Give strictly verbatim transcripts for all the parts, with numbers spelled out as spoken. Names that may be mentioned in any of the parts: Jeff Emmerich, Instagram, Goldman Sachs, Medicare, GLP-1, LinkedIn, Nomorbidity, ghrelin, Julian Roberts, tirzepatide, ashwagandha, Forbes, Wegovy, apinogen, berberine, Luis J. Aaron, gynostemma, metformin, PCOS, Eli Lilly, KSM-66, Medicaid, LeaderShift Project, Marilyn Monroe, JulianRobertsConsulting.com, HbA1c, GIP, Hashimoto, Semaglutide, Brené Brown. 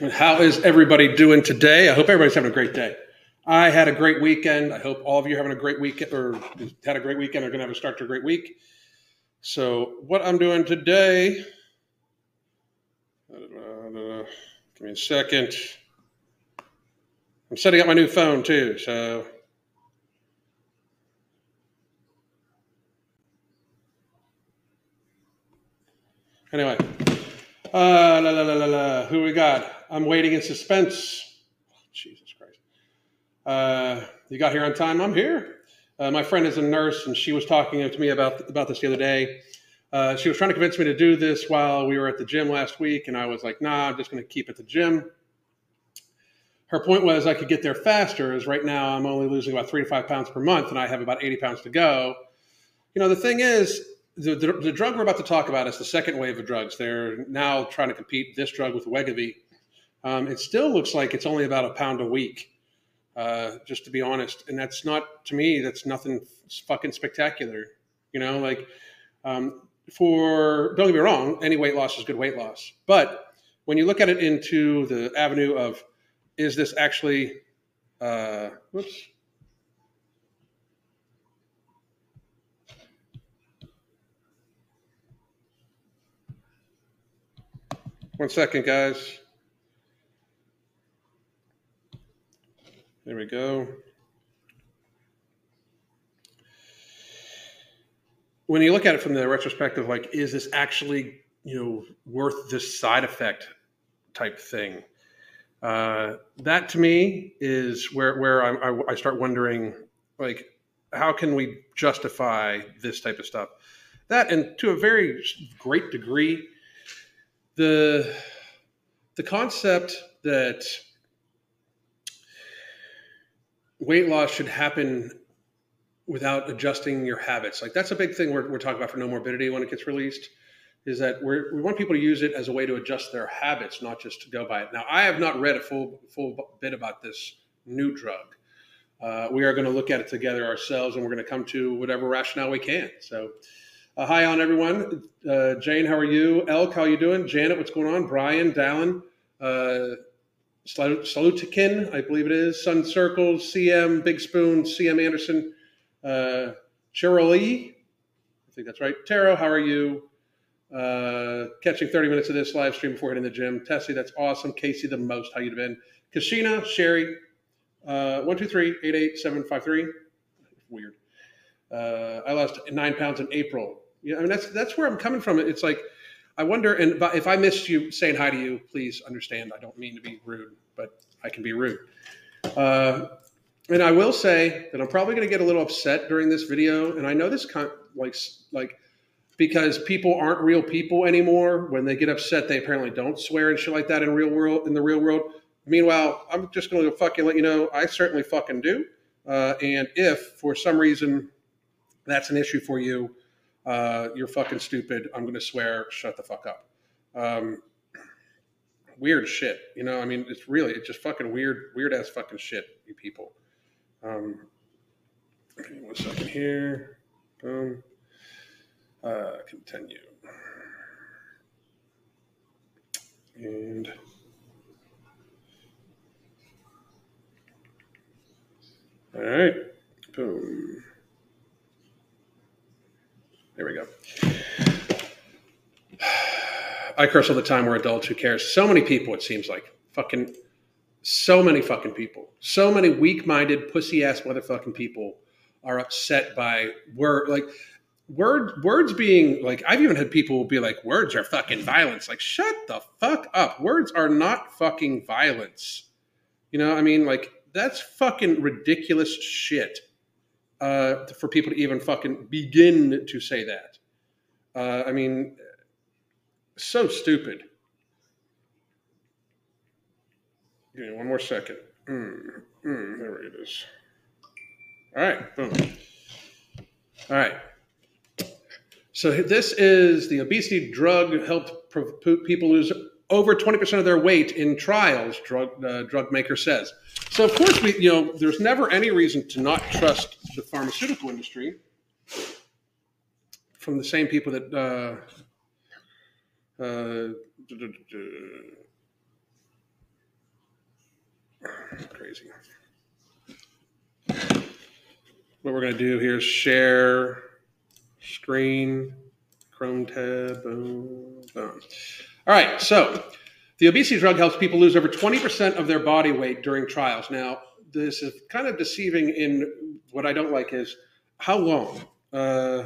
And how is everybody doing today? I hope everybody's having a great day. I had a great weekend. I hope all of you are having a great weekend, or had a great weekend, or going to have a start to a great week. So what I'm doing today, uh, give me a second. I'm setting up my new phone too, so. Anyway, uh, la, la, la, la, la. Who we got? I'm waiting in suspense. Oh, Jesus Christ. Uh, you got here on time? I'm here. Uh, my friend is a nurse, and she was talking to me about, about this the other day. Uh, she was trying to convince me to do this while we were at the gym last week, and I was like, nah, I'm just going to keep at the gym. Her point was I could get there faster, as right now I'm only losing about three to five pounds per month, and I have about eighty pounds to go. You know, the thing is, The, the, the drug we're about to talk about is the second wave of drugs. They're now trying to compete this drug with Wegovy. Um, it still looks like it's only about a pound a week, uh, just to be honest. And that's not, to me, that's nothing fucking spectacular. You know, like um, for, don't get me wrong, any weight loss is good weight loss. But when you look at it into the avenue of, is this actually, uh, whoops. One second, guys. There we go. When you look at it from the retrospective, like, is this actually, you know, worth this side effect type thing? Uh, that to me is where, where I, I, I start wondering, like, how can we justify this type of stuff? That, and to a very great degree, The the concept that weight loss should happen without adjusting your habits. Like, that's a big thing we're, we're talking about for Nomorbidity when it gets released, is that we're, we want people to use it as a way to adjust their habits, not just to go by it. Now, I have not read a full, full bit about this new drug. Uh, we are going to look at it together ourselves, and we're going to come to whatever rationale we can. So... Uh, hi on everyone. Uh, Jane, how are you? Elk, how are you doing? Janet, what's going on? Brian, Dallin, uh, Salutikin, I believe it is. Sun Circles, C M, Big Spoon, C M Anderson, uh, Cheryl, I think that's right. Taro, how are you? Uh, catching thirty minutes of this live stream before hitting the gym. Tessie, that's awesome. Casey, the most. How you been? Kashina, Sherry, uh, one two three, eight eight seven five three. Weird. Uh, I lost nine pounds in April. Yeah, I mean, that's that's where I'm coming from. It's like, I wonder, and if I missed you saying hi to you, please understand. I don't mean to be rude, but I can be rude. Uh, and I will say that I'm probably going to get a little upset during this video. And I know this con- like like because people aren't real people anymore. When they get upset, they apparently don't swear and shit like that in real world in the real world. Meanwhile, I'm just going to fucking let you know I certainly fucking do. Uh, and if for some reason that's an issue for you, Uh, you're fucking stupid. I'm going to swear. Shut the fuck up. Um, weird shit. You know, I mean, it's really, it's just fucking weird, weird ass fucking shit, you people. Um, one second here. Boom. Uh, continue. And... all right. Boom. There we go. I curse all the time. We're adults. Who cares? So many people, it seems like. Fucking so many fucking people. So many weak-minded, pussy-ass motherfucking people are upset by word. Like, word, words being, like, I've even had people be like, words are fucking violence. Like, shut the fuck up. Words are not fucking violence. You know, I mean, like, that's fucking ridiculous shit. Uh, for people to even fucking begin to say that. Uh, I mean, so stupid. Give me one more second. Mm, mm, there it is. All right, boom. All right. So this is the obesity drug helped people lose over twenty percent of their weight in trials, drug uh, drug maker says. So of course, we you know, there's never any reason to not trust the pharmaceutical industry from the same people that uh, uh, It's crazy. What we're going to do here is share screen, Chrome tab, boom, boom. All right, so the obesity drug helps people lose over twenty percent of their body weight during trials. Now, this is kind of deceiving in what I don't like is how long, uh,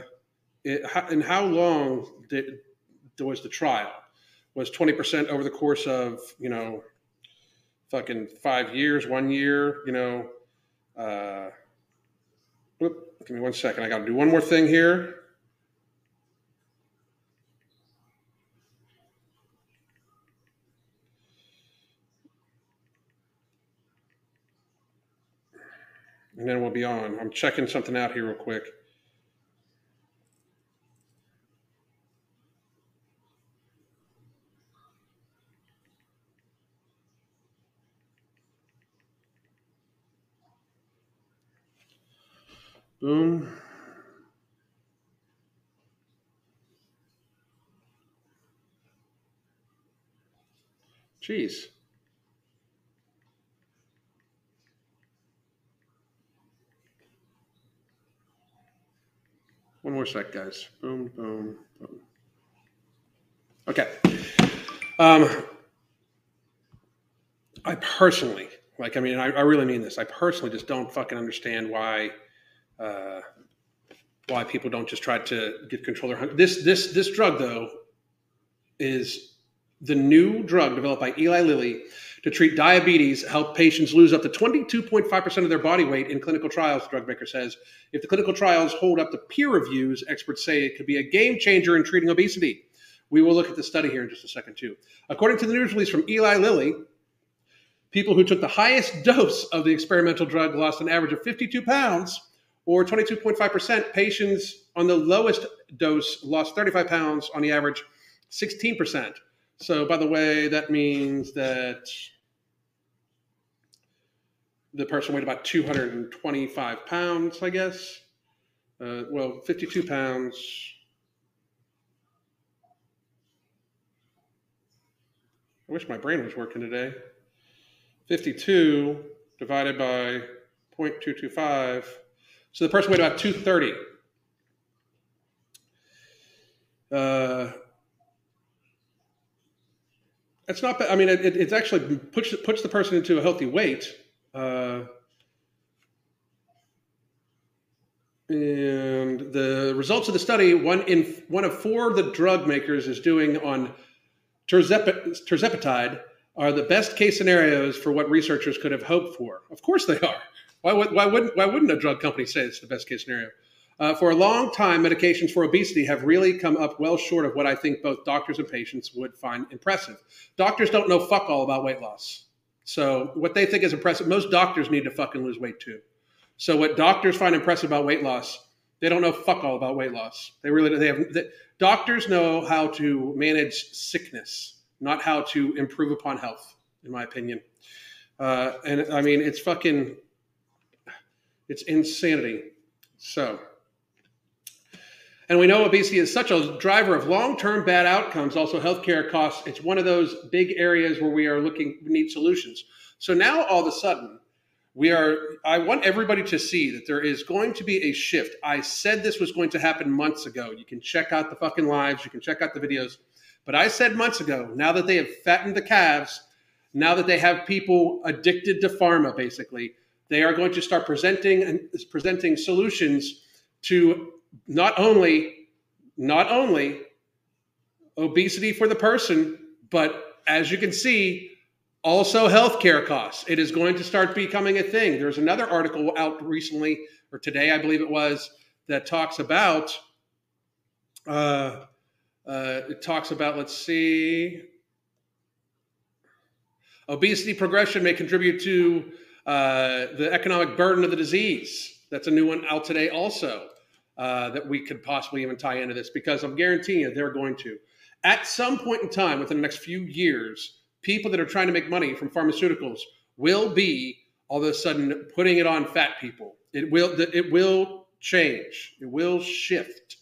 it, how, and how long did, was the trial? Was twenty percent over the course of, you know, fucking five years, one year, you know, uh, whoop, give me one second. I got to do one more thing here. And then we'll be on. I'm checking something out here real quick. Boom. Jeez. One more sec, guys. Boom, boom, boom. Okay. Um, I personally, like, I mean, I, I really mean this. I personally just don't fucking understand why uh, why people don't just try to get control of their hunger. This, this, this drug, though, is the new drug developed by Eli Lilly to treat diabetes, help patients lose up to twenty-two point five percent of their body weight in clinical trials, the drug maker says. If the clinical trials hold up to peer reviews, experts say it could be a game changer in treating obesity. We will look at the study here in just a second, too. According to the news release from Eli Lilly, people who took the highest dose of the experimental drug lost an average of fifty-two pounds or twenty-two point five percent. Patients on the lowest dose lost thirty-five pounds on the average, sixteen percent. So, by the way, that means that the person weighed about two hundred twenty-five pounds, I guess. Uh, well, fifty-two pounds. I wish my brain was working today. fifty-two divided by zero point two two five. So the person weighed about two hundred thirty. Uh, that's not bad. I mean, it, it, it's actually puts, puts the person into a healthy weight. Uh, and the results of the study, one in one of four the drug makers is doing on tirzep, tirzepatide, are the best case scenarios for what researchers could have hoped for. Of course they are. Why, would, why, wouldn't, why wouldn't a drug company say it's the best case scenario? Uh, for a long time, medications for obesity have really come up well short of what I think both doctors and patients would find impressive. Doctors don't know fuck all about weight loss. So what they think is impressive, most doctors need to fucking lose weight too. So what doctors find impressive about weight loss, they don't know fuck all about weight loss. They really, they have, they, doctors know how to manage sickness, not how to improve upon health, in my opinion. Uh, and I mean, it's fucking, it's insanity. So, and we know obesity is such a driver of long-term bad outcomes, also healthcare costs. It's one of those big areas where we are looking, we need solutions. So now all of a sudden, we are, I want everybody to see that there is going to be a shift. I said this was going to happen months ago. You can check out the fucking lives, you can check out the videos. But I said months ago, now that they have fattened the calves, now that they have people addicted to pharma, basically, they are going to start presenting and presenting solutions to not only, not only obesity for the person, but as you can see, also healthcare costs. It is going to start becoming a thing. There's another article out recently, or today, I believe it was, that talks about, uh, uh, it talks about, let's see, obesity progression may contribute to uh, the economic burden of the disease. That's a new one out today also. Uh, that we could possibly even tie into this, because I'm guaranteeing you they're going to. At some point in time, within the next few years, people that are trying to make money from pharmaceuticals will be all of a sudden putting it on fat people. It will it will change. It will shift.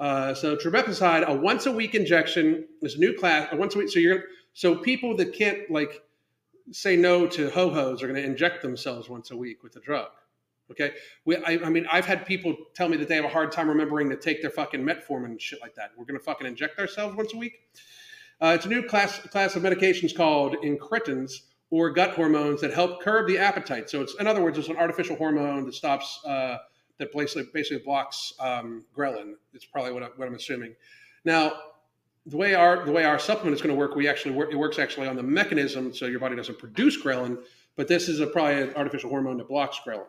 Uh, so tirzepatide, a once a week injection, is a new class. A once a week. So you're so people that can't like say no to ho-hos are going to inject themselves once a week with the drug. Okay. We, I, I mean, I've had people tell me that they have a hard time remembering to take their fucking metformin and shit like that. We're going to fucking inject ourselves once a week. Uh, it's a new class class of medications called incretins, or gut hormones, that help curb the appetite. So it's, in other words, it's an artificial hormone that stops, uh, that basically, basically blocks um, ghrelin. It's probably what, I, what I'm assuming. Now, the way our, the way our supplement is going to work, we actually work, it works actually on the mechanism. So your body doesn't produce ghrelin, but this is a, probably an artificial hormone that blocks ghrelin.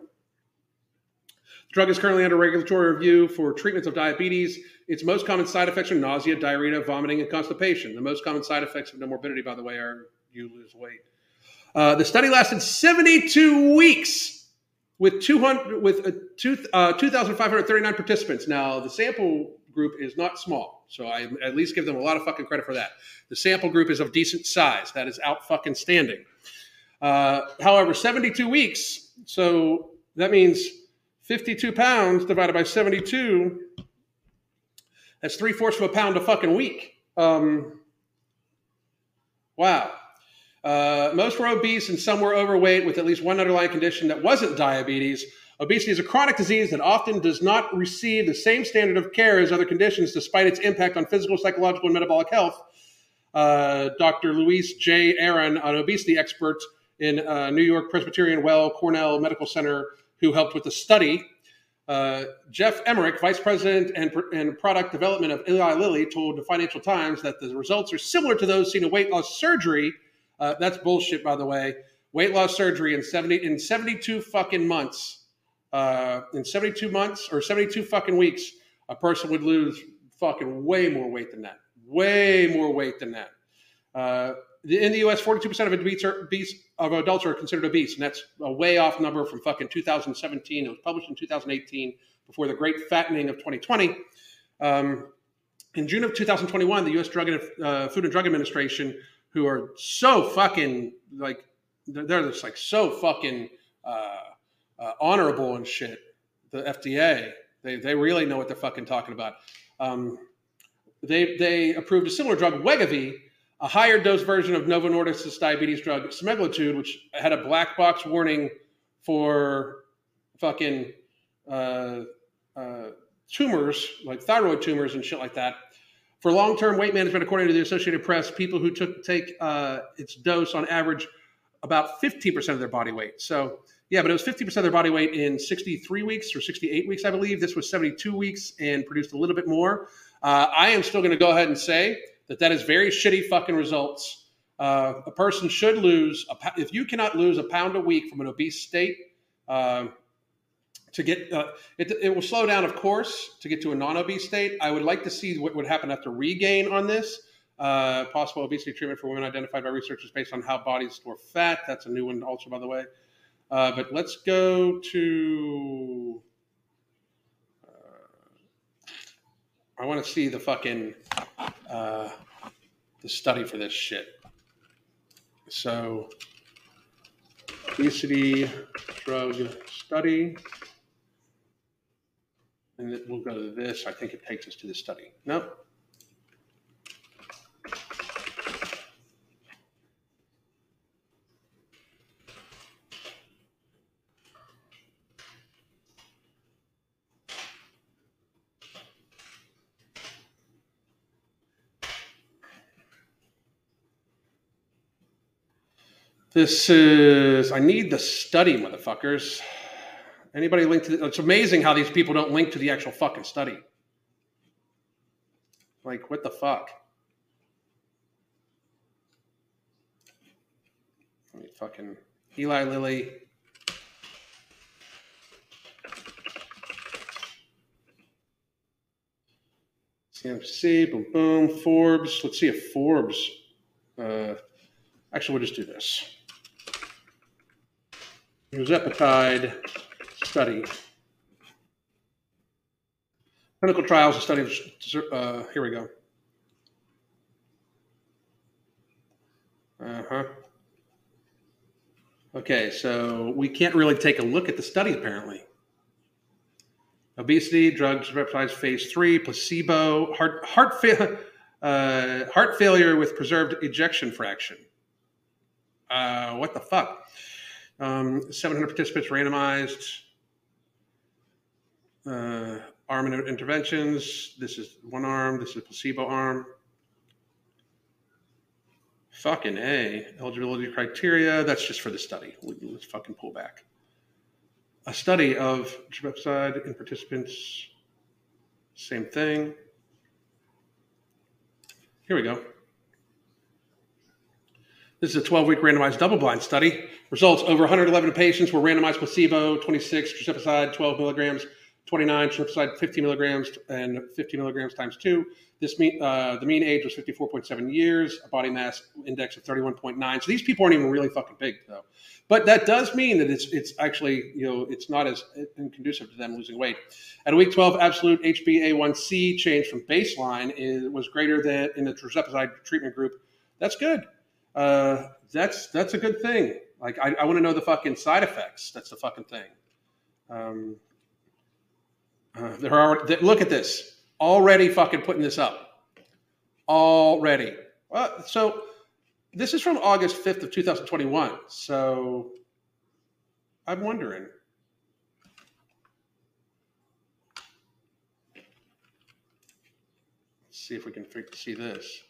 The drug is currently under regulatory review for treatments of diabetes. Its most common side effects are nausea, diarrhea, vomiting, and constipation. The most common side effects of Nomorbidity, by the way, are you lose weight. Uh, the study lasted seventy-two weeks with two hundred with a two, uh, two thousand five hundred thirty-nine participants. Now, the sample group is not small, so I at least give them a lot of fucking credit for that. The sample group is of decent size. That is out fucking standing. Uh, however, seventy-two weeks, so that means fifty-two pounds divided by seventy-two, that's three-fourths of a pound a fucking week. Um, wow. Uh, most were obese and some were overweight with at least one underlying condition that wasn't diabetes. Obesity is a chronic disease that often does not receive the same standard of care as other conditions, despite its impact on physical, psychological, and metabolic health. Uh, Doctor Luis J. Aaron, an obesity expert in uh, New York Presbyterian Well Cornell Medical Center, who helped with the study. Uh, Jeff Emmerich, vice president and, and product development of Eli Lilly, told the Financial Times that the results are similar to those seen in weight loss surgery. Uh, that's bullshit, by the way. Weight loss surgery in seventy in seventy-two fucking months, uh, in seventy-two months or seventy-two fucking weeks, a person would lose fucking way more weight than that. Way more weight than that. Uh, in the U S, forty-two percent of obese, are, obese of adults are considered obese, and that's a way off number from fucking two thousand seventeen. It was published in two thousand eighteen, before the great fattening of twenty twenty. Um, in June of two thousand twenty-one, the U S Drug and, uh, Food and Drug Administration, who are so fucking, like, they're just, like, so fucking uh, uh, honorable and shit. The F D A, they they really know what they're fucking talking about. Um, they they approved a similar drug, Wegovy, a higher dose version of Novo Nordisk's diabetes drug, Semaglutide, which had a black box warning for fucking uh, uh, tumors, like thyroid tumors and shit like that. For long-term weight management, according to the Associated Press, people who took take uh, its dose on average about fifteen percent of their body weight. So, yeah, but it was fifty percent of their body weight in sixty-three weeks or sixty-eight weeks, I believe. This was seventy-two weeks and produced a little bit more. Uh, I am still going to go ahead and say that that is very shitty fucking results. Uh, a person should lose – if you cannot lose a pound a week from an obese state uh, – To get uh, it, it will slow down, of course, to get to a non-obese state. I would like to see what would happen after regain on this. Uh, possible obesity treatment for women identified by researchers based on how bodies store fat. That's a new one, also, by the way. Uh, but let's go to. Uh, I want to see the fucking uh, the study for this shit. So, obesity drug study. And we'll go to this. I think it takes us to the study. No. This is, I need the study, motherfuckers. Anybody linked to the, it's amazing how these people don't link to the actual fucking study. Like, what the fuck? Let me fucking Eli Lilly. C M C, boom, boom, Forbes. Let's see if Forbes, uh, actually, we'll just do this. Tirzepatide. Study. Clinical trials and study of, uh, here we go. Uh-huh. Okay, so we can't really take a look at the study, apparently. Obesity, drugs, peptides, phase three, placebo, heart heart, fa- uh, heart failure with preserved ejection fraction. Uh, what the fuck? Um, seven hundred participants randomized. Uh, arm interventions. This is one arm. This is a placebo arm. Fucking A. Eligibility criteria. That's just for the study. Let's fucking pull back. A study of tirzepatide in participants. Same thing. Here we go. This is a twelve-week randomized double-blind study. Results, over one hundred eleven patients were randomized placebo, twenty-six tirzepatide, twelve milligrams, twenty-nine tirzepatide, fifty milligrams, and fifty milligrams times two. This mean, uh, the mean age was fifty-four point seven years, a body mass index of thirty-one point nine. So these people aren't even really fucking big, though. But that does mean that it's it's actually, you know, it's not as conducive to them losing weight. At week twelve, absolute H b A one c change from baseline is, was greater than in the tirzepatide treatment group. That's good. Uh, that's that's a good thing. Like, I, I want to know the fucking side effects. That's the fucking thing. Um, uh, there are, they, look at this. Already fucking putting this up. Already. Well, so this is from August fifth of two thousand twenty-one. So I'm wondering. Let's see if we can see this.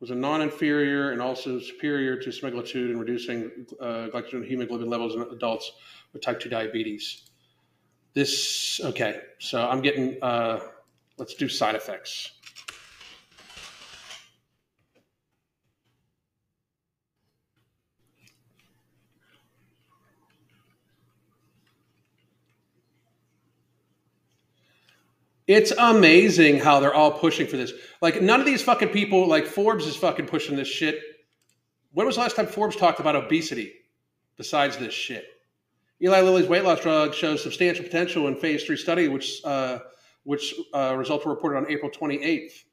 Was a non-inferior and also superior to semaglutide in reducing uh, glycogen and hemoglobin levels in adults with type two diabetes. This, okay, so I'm getting, uh, let's do side effects. It's amazing how they're all pushing for this. Like, none of these fucking people, like Forbes is fucking pushing this shit. When was the last time Forbes talked about obesity besides this shit? Eli Lilly's weight loss drug shows substantial potential in phase three study, which uh, which uh, results were reported on April twenty-eighth.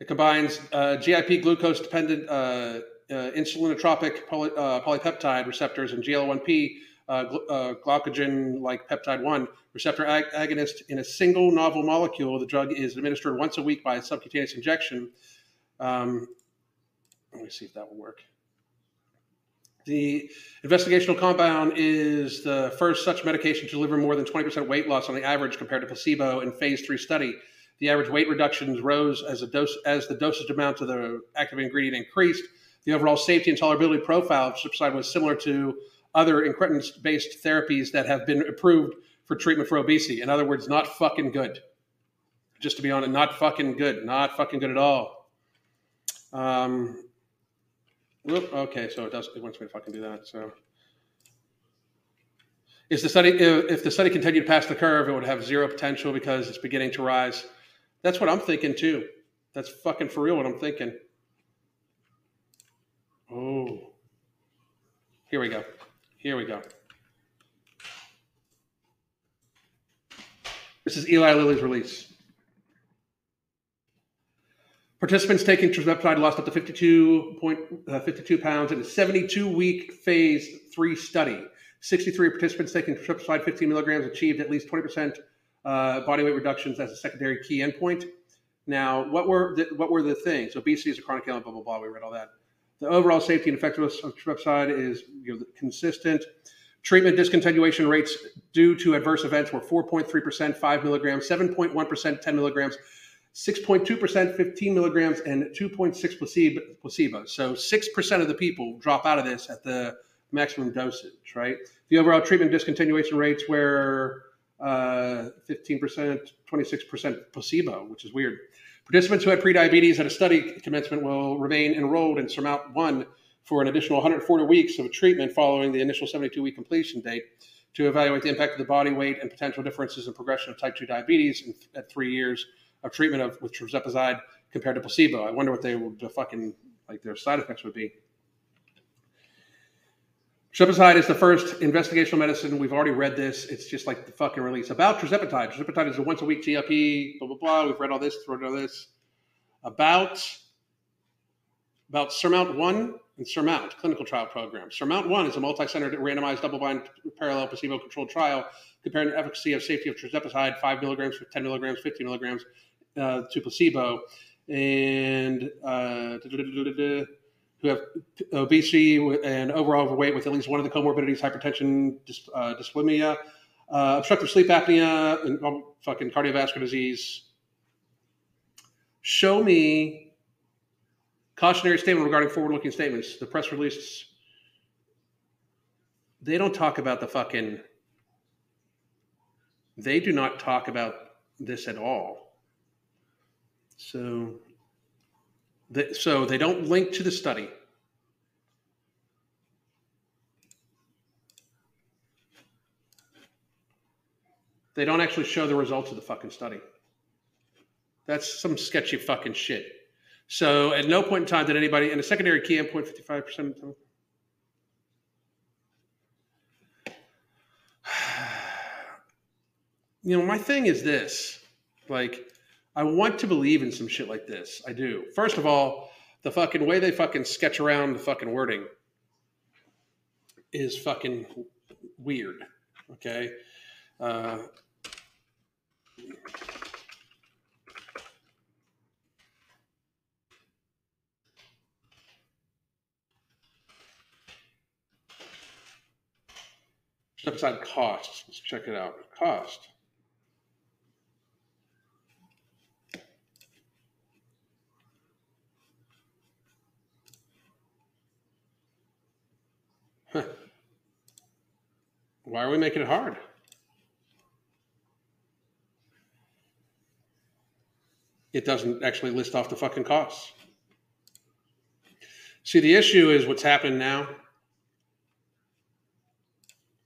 It combines uh, G I P glucose-dependent uh, uh, insulinotropic poly, uh, polypeptide receptors and G L one P Uh, gl- uh, glycogen-like peptide one receptor ag- agonist in a single novel molecule. The drug is administered once a week by a subcutaneous injection. Um, let me see if that will work. The investigational compound is the first such medication to deliver more than twenty percent weight loss on the average compared to placebo in phase three study. The average weight reductions rose as, a dose, as the dosage amount of the active ingredient increased. The overall safety and tolerability profile of tirzepatide was similar to other incretin-based therapies that have been approved for treatment for obesity. In other words, not fucking good. Just to be honest, not fucking good. Not fucking good at all. Um, whoop, okay, so it does. It wants me to fucking do that. So, is the study if, if the study continued past the curve, it would have zero potential because it's beginning to rise. That's what I'm thinking too. That's fucking for real what I'm thinking. Oh, here we go. Here we go. This is Eli Lilly's release. Participants taking tirzepatide lost up to fifty-two point five two pounds in a seventy-two-week phase three study. sixty-three participants taking tirzepatide fifteen milligrams achieved at least twenty percent uh, body weight reductions as a secondary key endpoint. Now, what were the, what were the things? Obesity is a chronic ailment, blah, blah, blah. We read all that. The overall safety and effectiveness of tirzepatide is you know, consistent. Treatment discontinuation rates due to adverse events were four point three percent, five milligrams, seven point one percent, ten milligrams, six point two percent, fifteen milligrams, and two point six percent placebo, placebo. So six percent of the people drop out of this at the maximum dosage, right? The overall treatment discontinuation rates were uh, fifteen percent, twenty-six percent placebo, which is weird. Participants who had prediabetes at a study commencement will remain enrolled in SURMOUNT one for an additional one hundred forty weeks of treatment following the initial seventy-two-week completion date to evaluate the impact of the body weight and potential differences in progression of type two diabetes in, at three years of treatment of, with tirzepatide compared to placebo. I wonder what they would the fucking like their side effects would be. Tirzepatide is the first investigational medicine. We've already read this. It's just like the fucking release. About tirzepatide. Tirzepatide is a once-a-week G I P, blah, blah, blah. We've read all this, thrown all this. About, about SURMOUNT one, and SURMOUNT, clinical trial program. SURMOUNT one is a multi-centered randomized double-blind parallel placebo-controlled trial comparing the efficacy of safety of tirzepatide, five milligrams, ten milligrams, fifty milligrams uh, to placebo, and uh, who have obesity and overall overweight with at least one of the comorbidities, hypertension, dys, uh, dysplemia, uh, obstructive sleep apnea, and um, fucking cardiovascular disease. Show me cautionary statement regarding forward-looking statements. The press releases, they don't talk about the fucking, they do not talk about this at all. So, they, so they don't link to the study. They don't actually show the results of the fucking study. That's some sketchy fucking shit. So at no point in time did anybody, and a secondary key endpoint, fifty-five percent of the time. You know, my thing is this, like, I want to believe in some shit like this. I do. First of all, the fucking way they fucking sketch around the fucking wording is fucking weird. Okay. Uh, Step aside costs. Let's check it out. Cost. Huh. Why are we making it hard? It doesn't actually list off the fucking costs. See, the issue is what's happened now.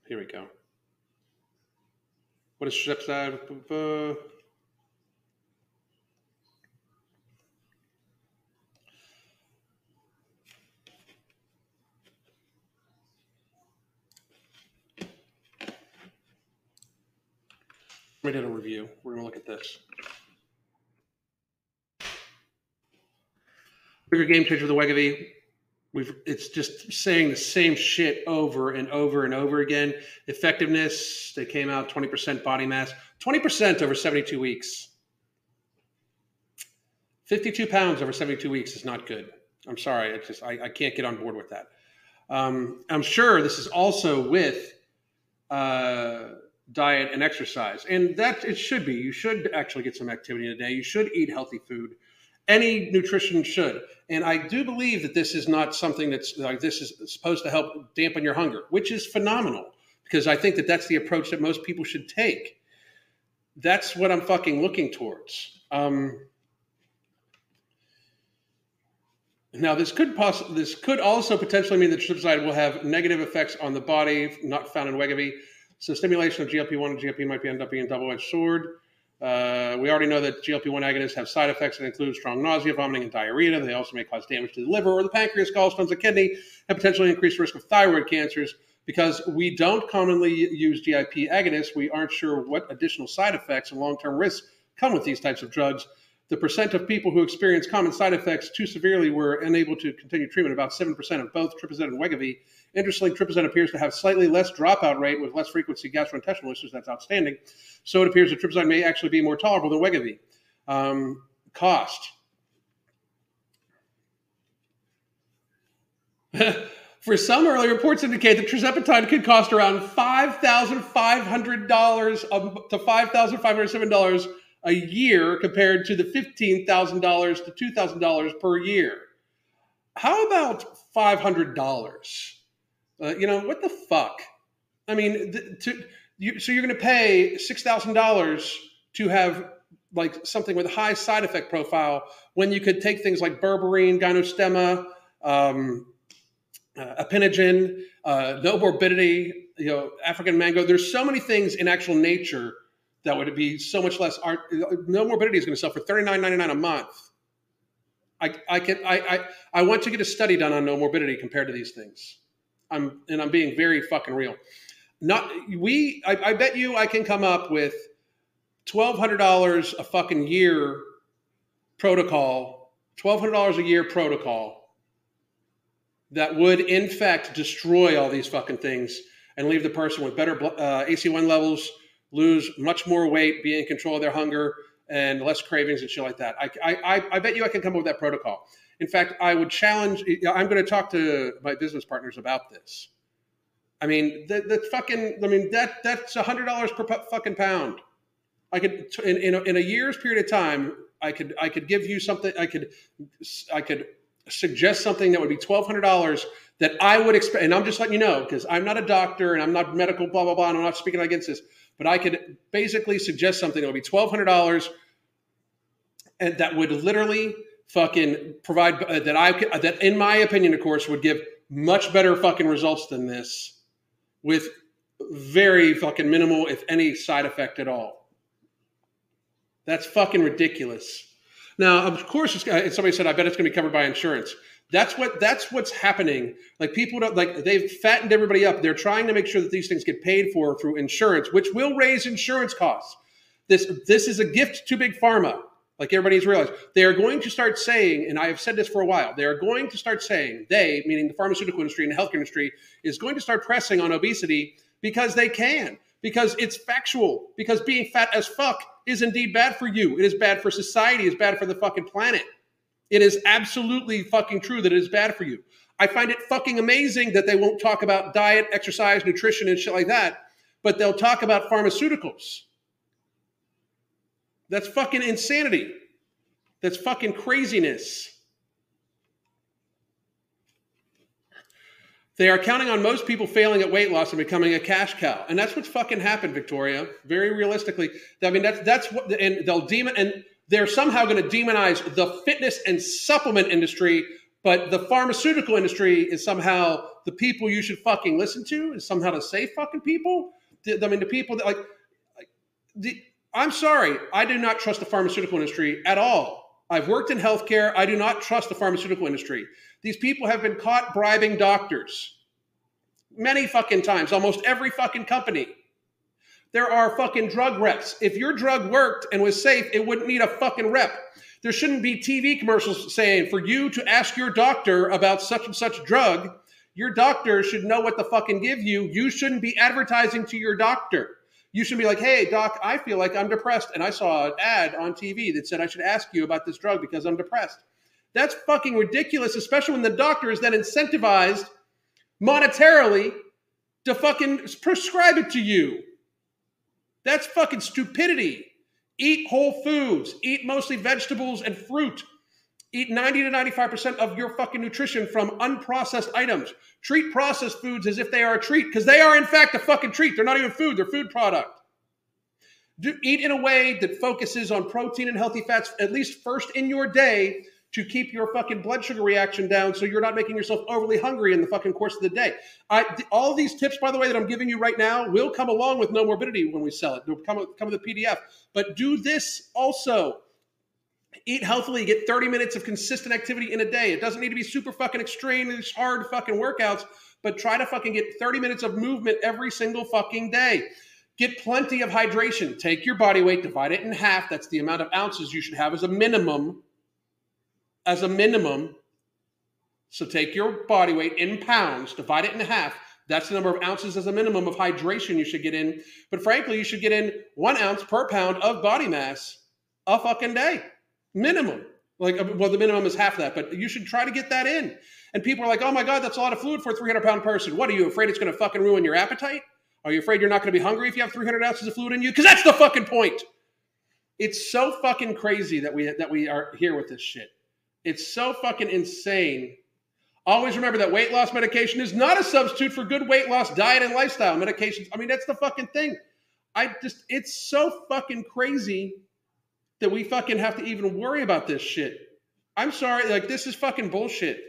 Here we go. What is tirzepatide? We did a review. We're going to look at this. Bigger game changer with the Wegovy. We've, it's just saying the same shit over and over and over again. Effectiveness, they came out twenty percent body mass, twenty percent over seventy-two weeks. fifty-two pounds over seventy-two weeks is not good. I'm sorry. It's just, I, I can't get on board with that. Um, I'm sure this is also with uh, diet and exercise. And that it should be. You should actually get some activity in a day. You should eat healthy food. Any nutrition should. And I do believe that this is not something that's like this is supposed to help dampen your hunger, which is phenomenal because I think that that's the approach that most people should take. That's what I'm fucking looking towards. Um, now, this could possibly, this could also potentially mean that tirzepatide will have negative effects on the body not found in Wegovy. So stimulation of G L P one and G I P might end up being a double-edged sword. Uh, we already know that G L P one agonists have side effects that include strong nausea, vomiting, and diarrhea. They also may cause damage to the liver or the pancreas, gallstones, the kidney, and potentially increased risk of thyroid cancers. Because we don't commonly use G I P agonists, we aren't sure what additional side effects and long-term risks come with these types of drugs. The percent of people who experience common side effects too severely were unable to continue treatment, about seven percent of both tirzepatide and Wegovy. Interestingly, tirzepatide appears to have slightly less dropout rate with less frequency gastrointestinal issues. That's outstanding. So it appears that tirzepatide may actually be more tolerable than Wegovy. Um, cost. For some, early reports indicate that tirzepatide could cost around five thousand five hundred dollars to five thousand five hundred seven dollars a year compared to the fifteen thousand dollars to two thousand dollars per year. How about five hundred dollars? Uh, you know, what the fuck? I mean, th- to, you, so you're going to pay six thousand dollars to have like something with a high side effect profile when you could take things like berberine, gynostemma, um, uh, apinogen, uh, nomorbidity, you know, African mango. There's so many things in actual nature that would be so much less. Art, Nomorbidity is going to sell for thirty-nine ninety-nine a month. I I can I, I I want to get a study done on Nomorbidity compared to these things. I'm and I'm being very fucking real. Not we. I, I bet you I can come up with twelve hundred dollars a fucking year protocol. Twelve hundred dollars a year protocol that would in fact destroy all these fucking things and leave the person with better uh, A C one levels, lose much more weight, be in control of their hunger, and less cravings and shit like that. I, I, I bet you I can come up with that protocol. In fact, I would challenge, I'm going to talk to my business partners about this. I mean, that, that fucking, I mean, that that's one hundred dollars per pu- fucking pound. I could, in, in, a, in a year's period of time, I could, I could give you something, I could, I could suggest something that would be twelve hundred dollars that I would expect. And I'm just letting you know, because I'm not a doctor and I'm not medical, blah, blah, blah. And I'm not speaking against this, but I could basically suggest something that would be twelve hundred dollars and that would literally fucking provide uh, that I could, uh, that in my opinion, of course, would give much better fucking results than this with very fucking minimal, if any, side effect at all. That's fucking ridiculous. Now, of course, it's, and somebody said, I bet it's going to be covered by insurance. That's what, that's what's happening. Like people don't like, they've fattened everybody up. They're trying to make sure that these things get paid for through insurance, which will raise insurance costs. This, this is a gift to big pharma. Like everybody's realized, they are going to start saying, and I have said this for a while, they are going to start saying, they, meaning the pharmaceutical industry and the healthcare industry, is going to start pressing on obesity because they can, because it's factual, because being fat as fuck is indeed bad for you. It is bad for society. It's bad for the fucking planet. It is absolutely fucking true that it is bad for you. I find it fucking amazing that they won't talk about diet, exercise, nutrition, and shit like that, but they'll talk about pharmaceuticals. That's fucking insanity. That's fucking craziness. They are counting on most people failing at weight loss and becoming a cash cow. And that's what's fucking happened, Victoria. Very realistically. I mean, that's, that's what, and they'll demon, and they're somehow going to demonize the fitness and supplement industry, but the pharmaceutical industry is somehow the people you should fucking listen to, is somehow to say fucking people. I mean, the people that like, like the, I'm sorry, I do not trust the pharmaceutical industry at all. I've worked in healthcare. I do not trust the pharmaceutical industry. These people have been caught bribing doctors many fucking times, almost every fucking company. There are fucking drug reps. If your drug worked and was safe, it wouldn't need a fucking rep. There shouldn't be T V commercials saying for you to ask your doctor about such and such drug. Your doctor should know what to fucking give you. You shouldn't be advertising to your doctor. You should be like, hey, doc, I feel like I'm depressed. And I saw an ad on T V that said I should ask you about this drug because I'm depressed. That's fucking ridiculous, especially when the doctor is then incentivized monetarily to fucking prescribe it to you. That's fucking stupidity. Eat whole foods. Eat mostly vegetables and fruit. Eat ninety to ninety-five percent of your fucking nutrition from unprocessed items. Treat processed foods as if they are a treat, because they are in fact a fucking treat. They're not even food. They're food product. Do, eat in a way that focuses on protein and healthy fats, at least first in your day, to keep your fucking blood sugar reaction down so you're not making yourself overly hungry in the fucking course of the day. I, all these tips, by the way, that I'm giving you right now will come along with Nomorbidity when we sell it. They'll come, come with a P D F. But do this also. Eat healthily, get thirty minutes of consistent activity in a day. It doesn't need to be super fucking extreme, it's hard fucking workouts, but try to fucking get thirty minutes of movement every single fucking day. Get plenty of hydration. Take your body weight, divide it in half. That's the amount of ounces you should have as a minimum, as a minimum. So take your body weight in pounds, divide it in half. That's the number of ounces as a minimum of hydration you should get in. But frankly, you should get in one ounce per pound of body mass a fucking day. Minimum, like, well, the minimum is half that, but you should try to get that in. And people are like, oh my God, that's a lot of fluid for a three hundred pound person. What, are you afraid it's going to fucking ruin your appetite? Are you afraid you're not going to be hungry if you have three hundred ounces of fluid in you? Because that's the fucking point. It's so fucking crazy that we, that we are here with this shit. It's so fucking insane. Always remember that weight loss medication is not a substitute for good weight loss diet and lifestyle medications. I mean, that's the fucking thing. I just, it's so fucking crazy that we fucking have to even worry about this shit. I'm sorry, like, this is fucking bullshit.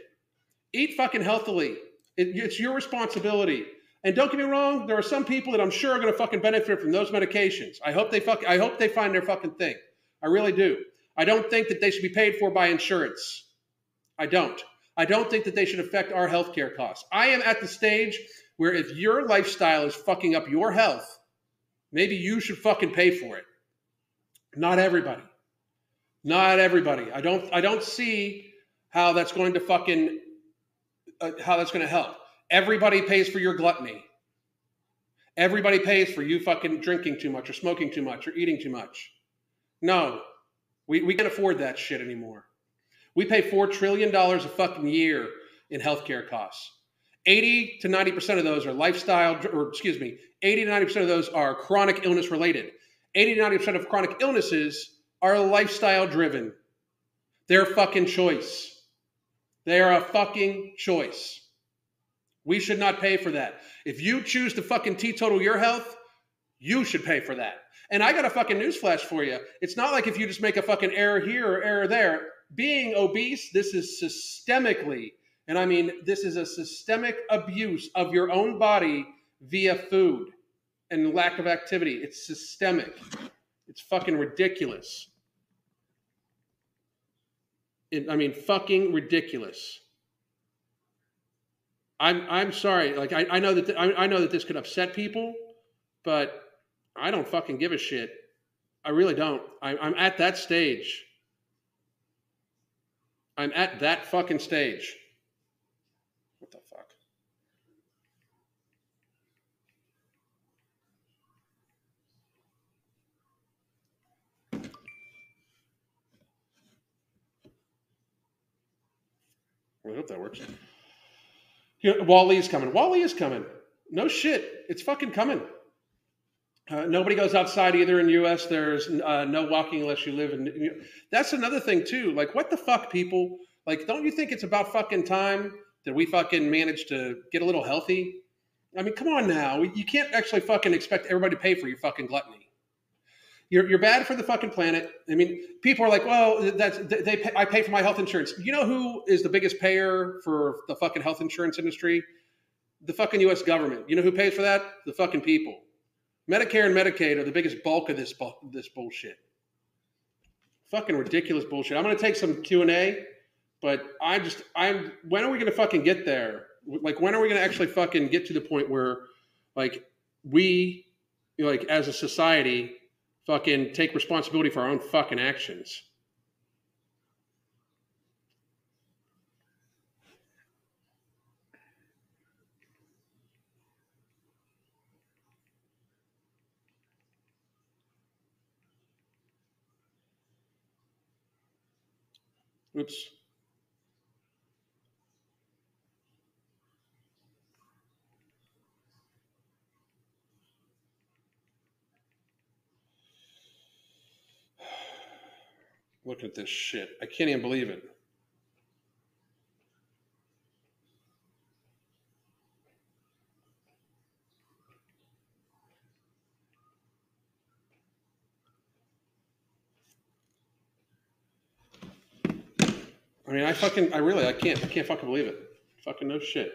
Eat fucking healthily. It, it's your responsibility. And don't get me wrong, there are some people that I'm sure are going to fucking benefit from those medications. I hope they fuck, I hope they find their fucking thing. I really do. I don't think that they should be paid for by insurance. I don't. I don't think that they should affect our healthcare costs. I am at the stage where if your lifestyle is fucking up your health, maybe you should fucking pay for it. Not everybody, not everybody. I don't, I don't see how that's going to fucking uh, how that's going to help. Everybody pays for your gluttony. Everybody pays for you fucking drinking too much or smoking too much or eating too much. No, we, we can't afford that shit anymore. We pay four trillion dollars a fucking year in healthcare costs. eighty to ninety percent of those are lifestyle, or excuse me, eighty to ninety percent of those are chronic illness related. eighty to ninety percent of chronic illnesses are lifestyle driven. They're a fucking choice. They're a fucking choice. We should not pay for that. If you choose to fucking teetotal your health, you should pay for that. And I got a fucking newsflash for you. It's not like if you just make a fucking error here or error there. Being obese, this is systemically, and I mean, this is a systemic abuse of your own body via food and lack of activity. It's systemic. It's fucking ridiculous. It, I mean, fucking ridiculous. I'm I'm sorry. Like I, I know that th- I, I know that this could upset people, but I don't fucking give a shit. I really don't. I, I'm at that stage. I'm at that fucking stage. What the fuck? I hope that works. You know, Wall-E is coming. Wall-E is coming. No shit. It's fucking coming. Uh, nobody goes outside either in the U S. There's uh, no walking unless you live in... You know, that's another thing, too. Like, what the fuck, people? Like, don't you think it's about fucking time that we fucking manage to get a little healthy? I mean, come on now. You can't actually fucking expect everybody to pay for your fucking gluttony. You're you're bad for the fucking planet. I mean, people are like, well, that's they. Pay, I pay for my health insurance. You know who is the biggest payer for the fucking health insurance industry? The fucking U S government. You know who pays for that? The fucking people. Medicare and Medicaid are the biggest bulk of this this bullshit. Fucking ridiculous bullshit. I'm gonna take some Q and A, but I just I'm. When are we gonna fucking get there? Like, when are we gonna actually fucking get to the point where, like, we, you know, like as a society. Fucking take responsibility for our own fucking actions. Oops. Look at this shit. I can't even believe it. I mean, I fucking, I really, I can't, I can't fucking believe it. Fucking no shit.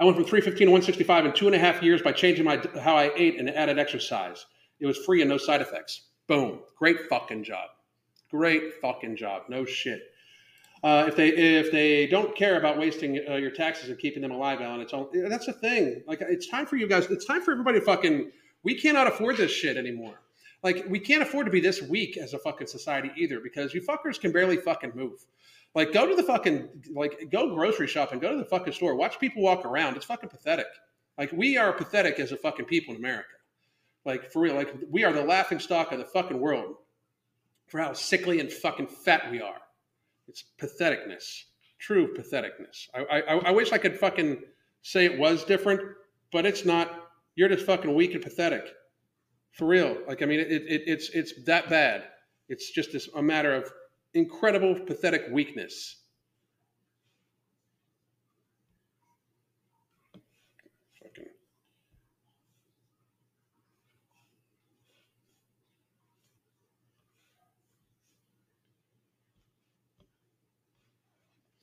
I went from three fifteen to one sixty-five in two and a half years by changing my, how I ate and added exercise. It was free and no side effects. Boom. Great fucking job. Great fucking job. No shit. Uh, if they if they don't care about wasting uh, your taxes and keeping them alive, Alan, it's all, that's the thing. Like, it's time for you guys. It's time for everybody to fucking. We cannot afford this shit anymore. Like, we can't afford to be this weak as a fucking society either, because you fuckers can barely fucking move. Like, go to the fucking like go grocery shopping, go to the fucking store, watch people walk around. It's fucking pathetic. Like, we are pathetic as a fucking people in America. Like, for real. Like, we are the laughing stock of the fucking world. For how sickly and fucking fat we are. It's patheticness. True patheticness. I, I I wish I could fucking say it was different, but it's not. You're just fucking weak and pathetic. For real. Like, I mean, it, it it's it's that bad. It's just this, a matter of incredible pathetic weakness.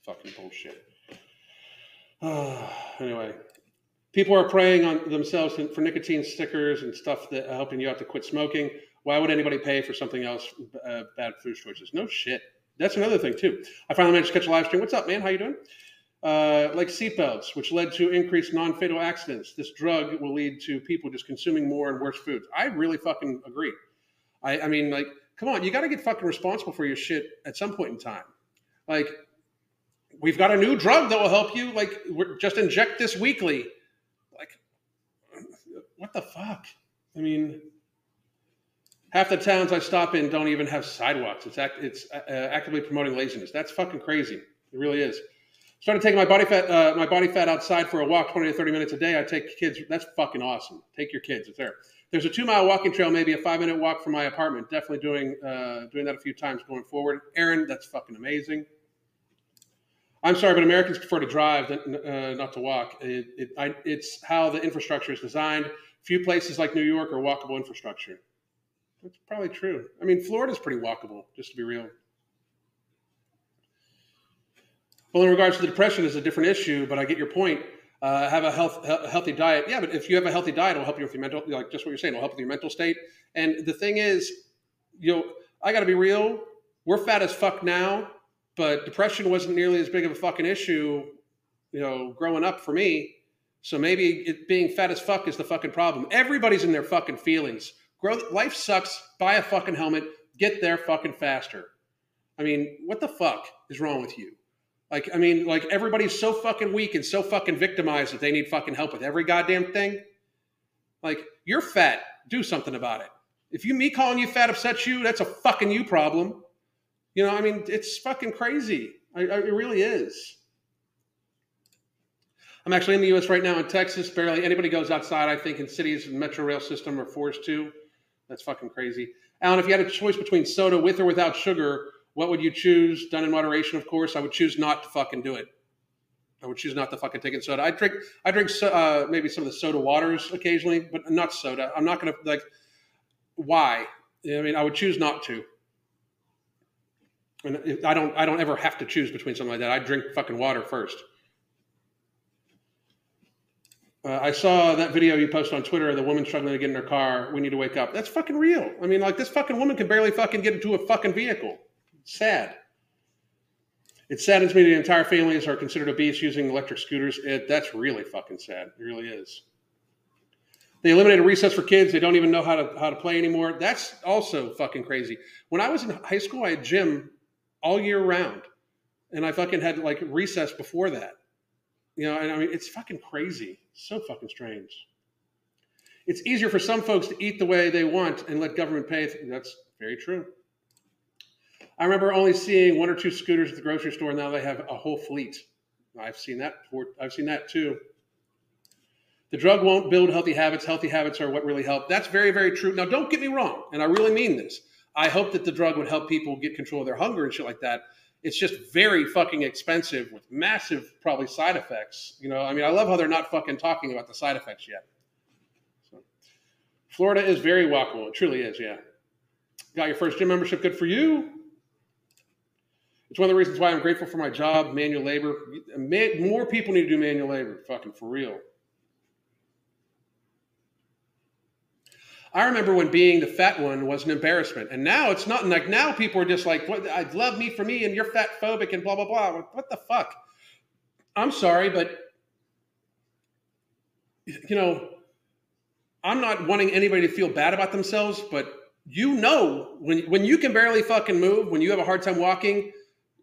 Fucking bullshit. Oh, anyway, people are preying on themselves for nicotine stickers and stuff that are helping you out to quit smoking. Why would anybody pay for something else? Uh, bad food choices. No shit. That's another thing too. I finally managed to catch a live stream. What's up, man? How you doing? Uh, like seatbelts, which led to increased non-fatal accidents. This drug will lead to people just consuming more and worse foods. I really fucking agree. I, I mean, like, come on, you got to get fucking responsible for your shit at some point in time. Like, we've got a new drug that will help you. Like, we're, just inject this weekly. Like, what the fuck? I mean, half the towns I stop in don't even have sidewalks. It's act, it's uh, actively promoting laziness. That's fucking crazy. It really is. Started taking my body fat, uh, my body fat outside for a walk, twenty to thirty minutes a day. I take kids. That's fucking awesome. Take your kids. It's there. There's a two mile walking trail, maybe a five minute walk from my apartment. Definitely doing, uh, doing that a few times going forward. Aaron, that's fucking amazing. I'm sorry, but Americans prefer to drive than uh, not to walk. It, it, I, it's how the infrastructure is designed. Few places like New York are walkable infrastructure. That's probably true. I mean, Florida's pretty walkable, just to be real. Well, in regards to the depression, is a different issue, but I get your point. Uh, have a health, he- healthy diet. Yeah, but if you have a healthy diet, it'll help you with your mental, like just what you're saying, it'll help with your mental state. And the thing is, you know, I got to be real. We're fat as fuck now, but depression wasn't nearly as big of a fucking issue, you know, growing up for me. So maybe it being fat as fuck is the fucking problem. Everybody's in their fucking feelings. Growth, life sucks. Buy a fucking helmet. Get there fucking faster. I mean, what the fuck is wrong with you? Like, I mean, like everybody's so fucking weak and so fucking victimized that they need fucking help with every goddamn thing. Like, you're fat. Do something about it. If you, me calling you fat upsets you, that's a fucking you problem. You know, I mean, it's fucking crazy. I, I, it really is. I'm actually in the U S right now in Texas. Barely anybody goes outside, I think, in cities and metro rail system are forced to. That's fucking crazy. Alan, if you had a choice between soda with or without sugar, what would you choose? Done in moderation, of course. I would choose not to fucking do it. I would choose not to fucking take in soda. I drink, I drink so, uh, maybe some of the soda waters occasionally, but not soda. I'm not going to, like, why? I mean, I would choose not to. And I don't, I don't ever have to choose between something like that. I drink fucking water first. Uh, I saw that video you posted on Twitter of the woman struggling to get in her car. We need to wake up. That's fucking real. I mean, like, this fucking woman can barely fucking get into a fucking vehicle. Sad. It saddens me that entire families are considered obese using electric scooters. It, that's really fucking sad. It really is. They eliminated recess for kids. They don't even know how to how to play anymore. That's also fucking crazy. When I was in high school, I had gym all year round, and I fucking had like recess before that. You know, and I mean, it's fucking crazy. It's so fucking strange. It's easier for some folks to eat the way they want and let government pay. That's very true. I remember only seeing one or two scooters at the grocery store. Now they have a whole fleet. I've seen that before. I've seen that too. The drug won't build healthy habits. Healthy habits are what really help. That's very, very true. Now, don't get me wrong, and I really mean this. I hope that the drug would help people get control of their hunger and shit like that. It's just very fucking expensive with massive probably side effects. You know, I mean, I love how they're not fucking talking about the side effects yet. So, Florida is very walkable. It truly is, yeah. Got your first gym membership. Good for you. It's one of the reasons why I'm grateful for my job, manual labor. Man, more people need to do manual labor, fucking for real. I remember when being the fat one was an embarrassment. And now it's not, like now people are just like, what, I love me for me and you're fat phobic and blah, blah, blah. Like, what the fuck? I'm sorry, but, you know, I'm not wanting anybody to feel bad about themselves, but you know, when, when you can barely fucking move, when you have a hard time walking,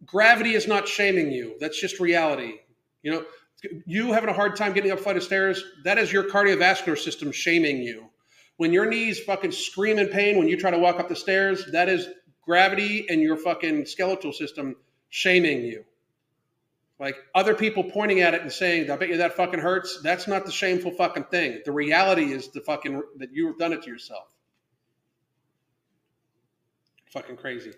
gravity is not shaming you. That's just reality. You know, you having a hard time getting up a flight of stairs, that is your cardiovascular system shaming you. When your knees fucking scream in pain when you try to walk up the stairs, that is gravity and your fucking skeletal system shaming you. Like, other people pointing at it and saying, I bet you that fucking hurts. That's not the shameful fucking thing. The reality is the fucking, that you've done it to yourself. Fucking crazy.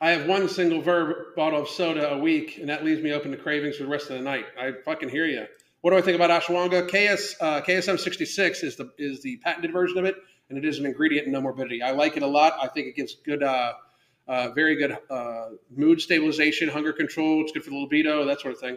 I have one single verb bottle of soda a week, and that leaves me open to cravings for the rest of the night. I fucking hear you. What do I think about ashwagandha? K S, uh, K S M sixty-six is the is the patented version of it, and it is an ingredient in Nomorbidity. I like it a lot. I think it gives good, uh, uh, very good uh, mood stabilization, hunger control. It's good for the libido, that sort of thing.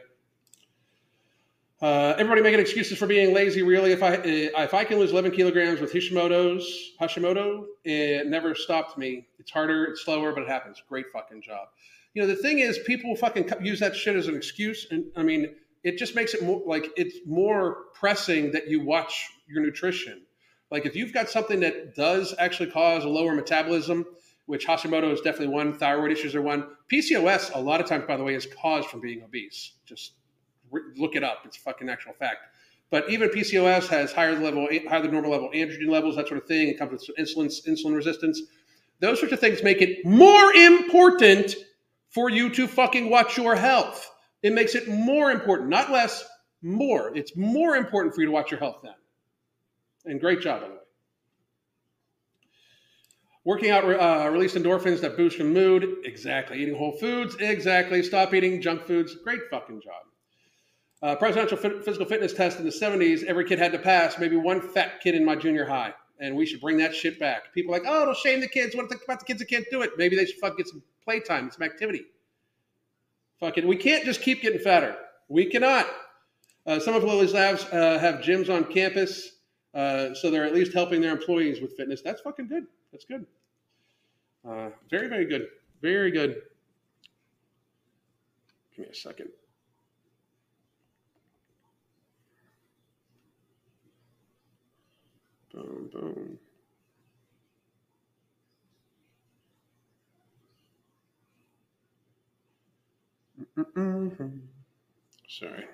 Uh, everybody making excuses for being lazy. Really, if I if I can lose eleven kilograms with Hashimoto's Hashimoto, it never stopped me. It's harder, it's slower, but it happens. Great fucking job. You know, the thing is, people fucking use that shit as an excuse, and I mean, it just makes it more like it's more pressing that you watch your nutrition. Like, if you've got something that does actually cause a lower metabolism, which Hashimoto is definitely one, thyroid issues are one. P C O S, a lot of times, by the way, is caused from being obese. Just re- look it up. It's a fucking actual fact. But even P C O S has higher level, higher than normal level androgen levels, that sort of thing. It comes with insulin, insulin resistance. Those sorts of things make it more important for you to fucking watch your health. It makes it more important, not less, more. It's more important for you to watch your health then. And great job, by the way. Working out, uh, release endorphins that boost your mood. Exactly. Eating whole foods. Exactly. Stop eating junk foods. Great fucking job. Uh, presidential f- physical fitness test in the seventies. Every kid had to pass. Maybe one fat kid in my junior high. And we should bring that shit back. People are like, oh, it'll shame the kids. What about the kids that can't do it? Maybe they should fucking get some playtime and some activity. Fucking, we can't just keep getting fatter. We cannot. Uh, some of Lily's labs uh, have gyms on campus. Uh, so they're at least helping their employees with fitness. That's fucking good. That's good. Uh, very, very good. Very good. Give me a second. Boom, boom. Mm-mm-mm. Sorry.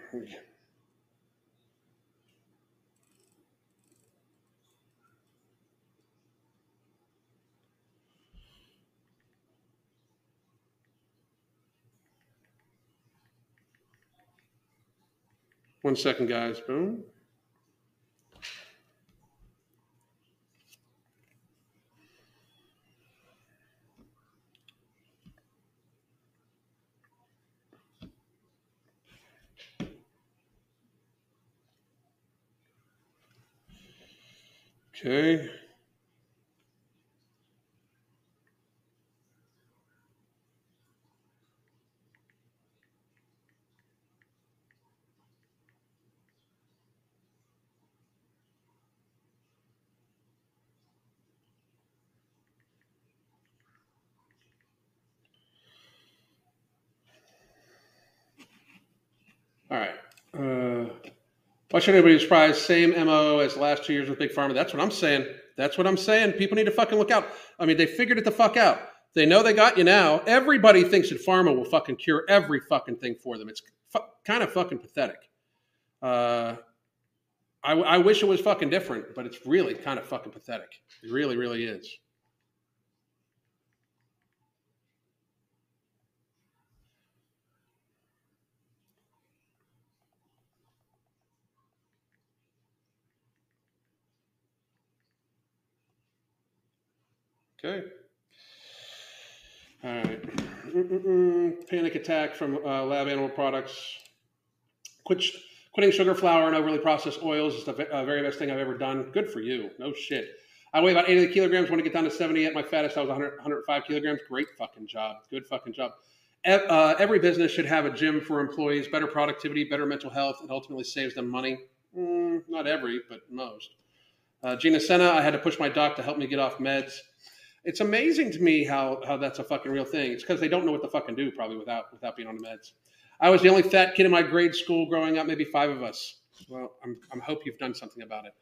One second, guys. Boom. Okay. All right. Uh, why should anybody be surprised? Same M O as the last two years with Big Pharma. That's what I'm saying. That's what I'm saying. People need to fucking look out. I mean, they figured it the fuck out. They know they got you now. Everybody thinks that pharma will fucking cure every fucking thing for them. It's fu- kind of fucking pathetic. Uh, I, I wish it was fucking different, but it's really kind of fucking pathetic. It really, really is. Okay. All right. Mm-mm-mm. Panic attack from uh, lab animal products. Quit, quitting sugar, flour, and overly processed oils is the v- uh, very best thing I've ever done. Good for you. No shit. I weigh about eighty kilograms. Want to get down to seventy. At my fattest, I was one hundred, one hundred five kilograms. Great fucking job. Good fucking job. E- uh, every business should have a gym for employees. Better productivity, better mental health, and ultimately saves them money. Mm, not every, but most. Uh, Gina Senna, I had to push my doc to help me get off meds. It's amazing to me how, how that's a fucking real thing. It's because they don't know what to fucking do probably without without being on the meds. I was the only fat kid in my grade school growing up, maybe five of us. Well, I'm I'm hope you've done something about it.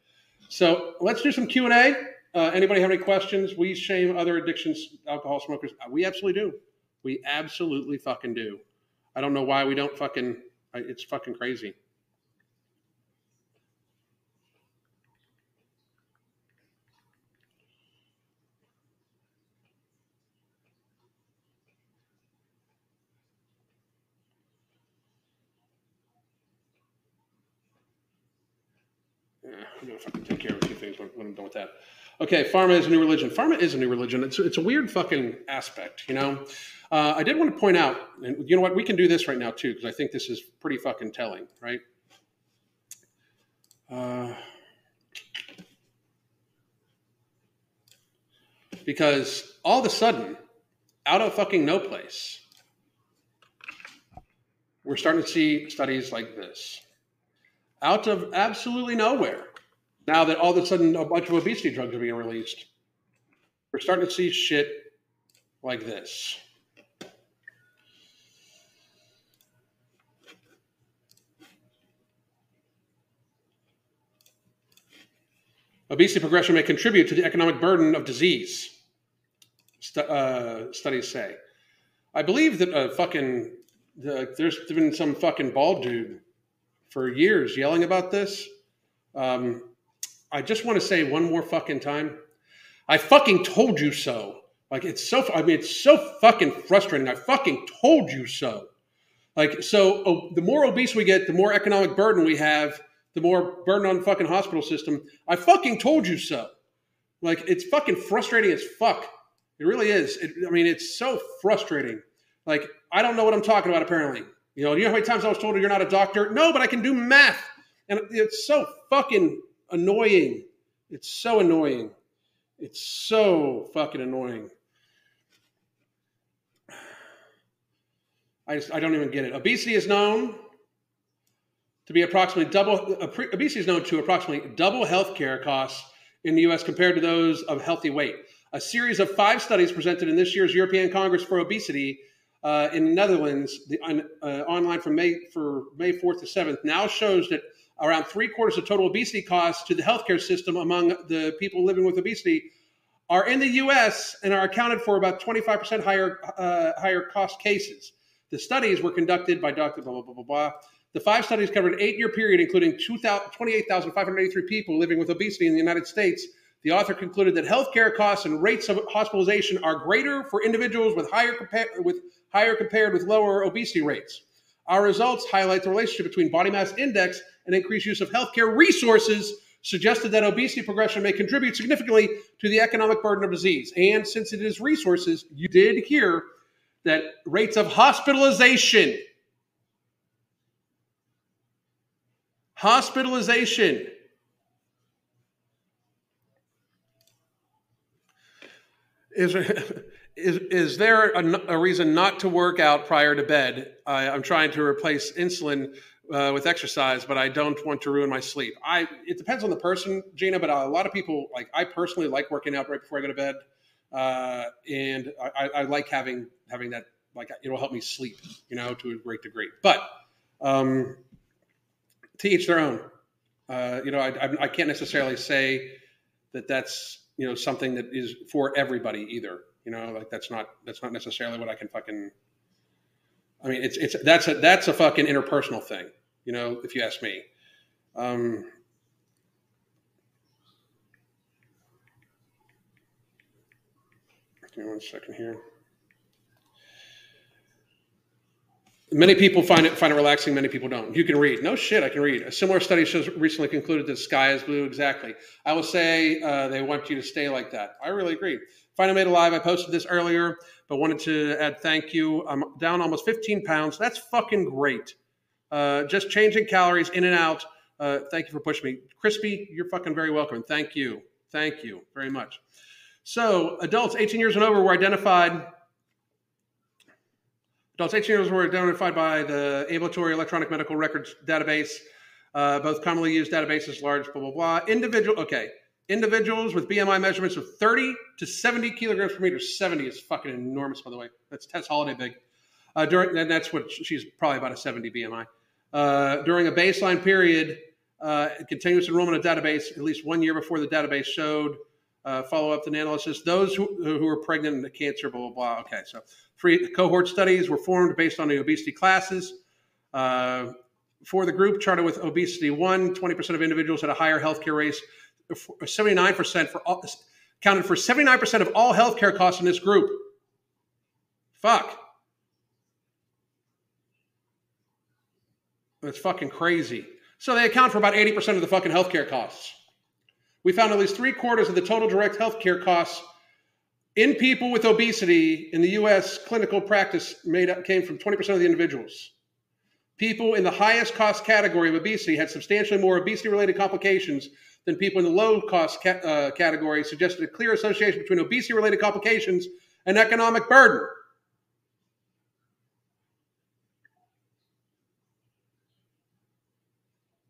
So let's do some Q and A. Uh, anybody have any questions? We shame other addictions, alcohol smokers. We absolutely do. We absolutely fucking do. I don't know why we don't fucking. It's fucking crazy. I'm going to fucking take care of a few things when, when I'm done with that. Okay, pharma is a new religion. Pharma is a new religion. It's, it's a weird fucking aspect, you know? Uh, I did want to point out, and you know what? We can do this right now, too, because I think this is pretty fucking telling, right? Uh, because all of a sudden, out of fucking no place, we're starting to see studies like this. Out of absolutely nowhere, now that all of a sudden a bunch of obesity drugs are being released, we're starting to see shit like this. Obesity progression may contribute to the economic burden of disease. st- uh, studies say. I believe that a fucking uh, there's been some fucking bald dude for years yelling about this. Um, I just want to say one more fucking time, I fucking told you so. Like, it's so, I mean, it's so fucking frustrating. I fucking told you so. Like, so oh, the more obese we get, the more economic burden we have, the more burden on the fucking hospital system. I fucking told you so. Like, it's fucking frustrating as fuck. It really is. It, I mean, it's so frustrating. Like, I don't know what I'm talking about, apparently. You know, you know how many times I was told you're not a doctor? No, but I can do math. And it's so fucking annoying. It's so annoying. It's so fucking annoying. I just, I don't even get it. Obesity is known to be approximately double, obesity is known to approximately double healthcare costs in the U S compared to those of healthy weight. A series of five studies presented in this year's European Congress for Obesity uh, in the Netherlands, the, on, uh, online from May, for May fourth to seventh, now shows that around three quarters of total obesity costs to the healthcare system among the people living with obesity are in the U S and are accounted for about twenty-five percent higher uh, higher cost cases. The studies were conducted by Doctor blah, blah, blah, blah, blah. The five studies covered an eight-year period, including twenty-eight thousand five hundred eighty-three people living with obesity in the United States. The author concluded that healthcare costs and rates of hospitalization are greater for individuals with higher compa- with higher compared with lower obesity rates. Our results highlight the relationship between body mass index and increased use of healthcare resources, suggested that obesity progression may contribute significantly to the economic burden of disease. And since it is resources, you did hear that rates of hospitalization, hospitalization, Is, is is there a, a reason not to work out prior to bed? I, I'm trying to replace insulin uh, with exercise, but I don't want to ruin my sleep. I It depends on the person, Gina, but a lot of people, like I personally like working out right before I go to bed. Uh, and I, I like having having that, like, it'll help me sleep, you know, to a great degree. But um, to each their own. Uh, you know, I, I, I can't necessarily say that that's, you know, something that is for everybody either, you know, like that's not, that's not necessarily what I can fucking, I mean, it's, it's, that's a, that's a fucking interpersonal thing, you know, if you ask me. Um, give me one second here. Many people find it, find it relaxing. Many people don't. You can read. No shit, I can read. A similar study shows recently concluded that the sky is blue. Exactly. I will say uh, they want you to stay like that. I really agree. Finally Made Alive. I posted this earlier, but wanted to add thank you. I'm down almost fifteen pounds. That's fucking great. Uh, just changing calories in and out. Uh, thank you for pushing me. Crispy, you're fucking very welcome. Thank you. Thank you very much. So adults eighteen years and over were identified... Adults eighteen years were identified by the Ambulatory Electronic Medical Records database, uh, both commonly used databases, large, blah, blah, blah. Individual, okay. Individuals with B M I measurements of thirty to seventy kilograms per meter. seventy is fucking enormous, by the way. That's Tess Holiday big. Uh, during, and that's what, she's probably about a seventy B M I. Uh, during a baseline period, uh, continuous enrollment of database, at least one year before the database showed, Uh, follow-up and analysis, those who who are pregnant and cancer, blah, blah, blah. Okay, so three cohort studies were formed based on the obesity classes. Uh, for the group charted with obesity one, twenty percent of individuals had a higher healthcare rate. seventy-nine percent for all, counted for seventy-nine percent of all healthcare costs in this group. Fuck. That's fucking crazy. So they account for about eighty percent of the fucking healthcare costs. We found at least three quarters of the total direct healthcare costs in people with obesity in the U S clinical practice made up came from twenty percent of the individuals. People in the highest cost category of obesity had substantially more obesity-related complications than people in the low-cost ca- uh, category, suggested a clear association between obesity-related complications and economic burden.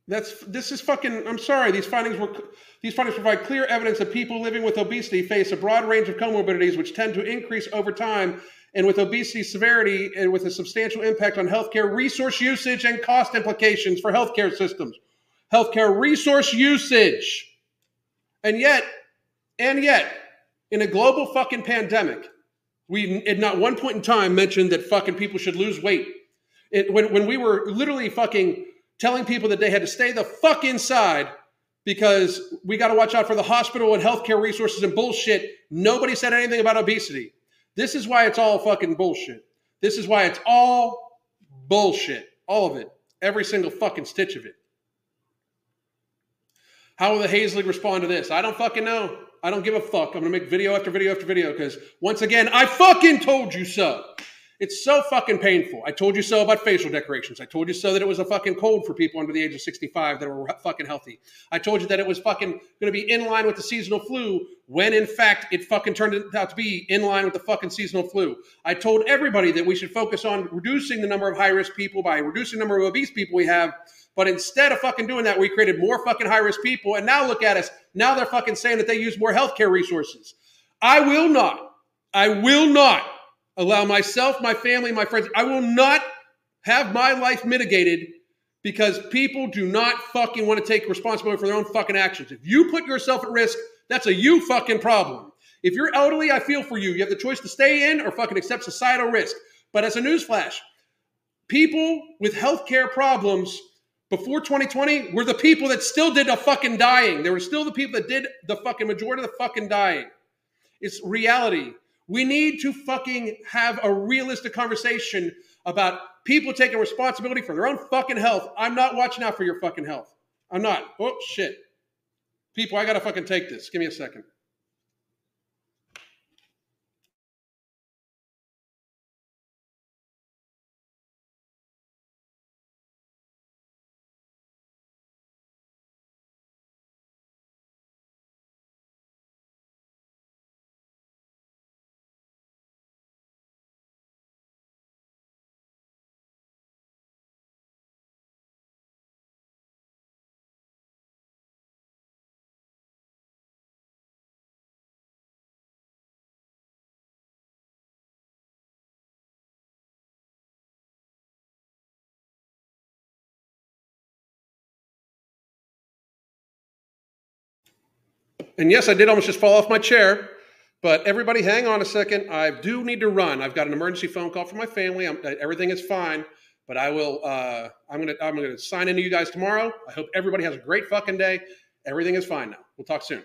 That's, this is fucking, I'm sorry, these findings were, these findings provide clear evidence that people living with obesity face a broad range of comorbidities which tend to increase over time, and with obesity severity and with a substantial impact on healthcare resource usage and cost implications for healthcare systems. Healthcare resource usage. And yet, and yet, in a global fucking pandemic, We at not one point in time mentioned that fucking people should lose weight. It, when, when we were literally fucking telling people that they had to stay the fuck inside because we got to watch out for the hospital and healthcare resources and bullshit, nobody said anything about obesity. This is why it's all fucking bullshit. This is why it's all bullshit. All of it. Every single fucking stitch of it. How will the Hayes League respond to this? I don't fucking know. I don't give a fuck. I'm going to make video after video after video because, once again, I fucking told you so. It's so fucking painful. I told you so about facial decorations. I told you so that it was a fucking cold for people under the age of sixty-five that were fucking healthy. I told you that it was fucking going to be in line with the seasonal flu when, in fact, it fucking turned out to be in line with the fucking seasonal flu. I told everybody that we should focus on reducing the number of high-risk people by reducing the number of obese people we have. But instead of fucking doing that, we created more fucking high-risk people. And now look at us. Now they're fucking saying that they use more healthcare resources. I will not. I will not. Allow myself, my family, my friends. I will not have my life mitigated because people do not fucking want to take responsibility for their own fucking actions. If you put yourself at risk, that's a you fucking problem. If you're elderly, I feel for you. You have the choice to stay in or fucking accept societal risk. But as a newsflash, people with healthcare problems before twenty twenty were the people that still did the fucking dying. They were still the people that did the fucking majority of the fucking dying. It's reality. We need to fucking have a realistic conversation about people taking responsibility for their own fucking health. I'm not watching out for your fucking health. I'm not. Oh, shit. People, I gotta fucking take this. Give me a second. And yes, I did almost just fall off my chair, but everybody hang on a second. I do need to run. I've got an emergency phone call from my family. I'm, everything is fine, but I will, uh, I'm going to, I'm going to sign into you guys tomorrow. I hope everybody has a great fucking day. Everything is fine now. We'll talk soon.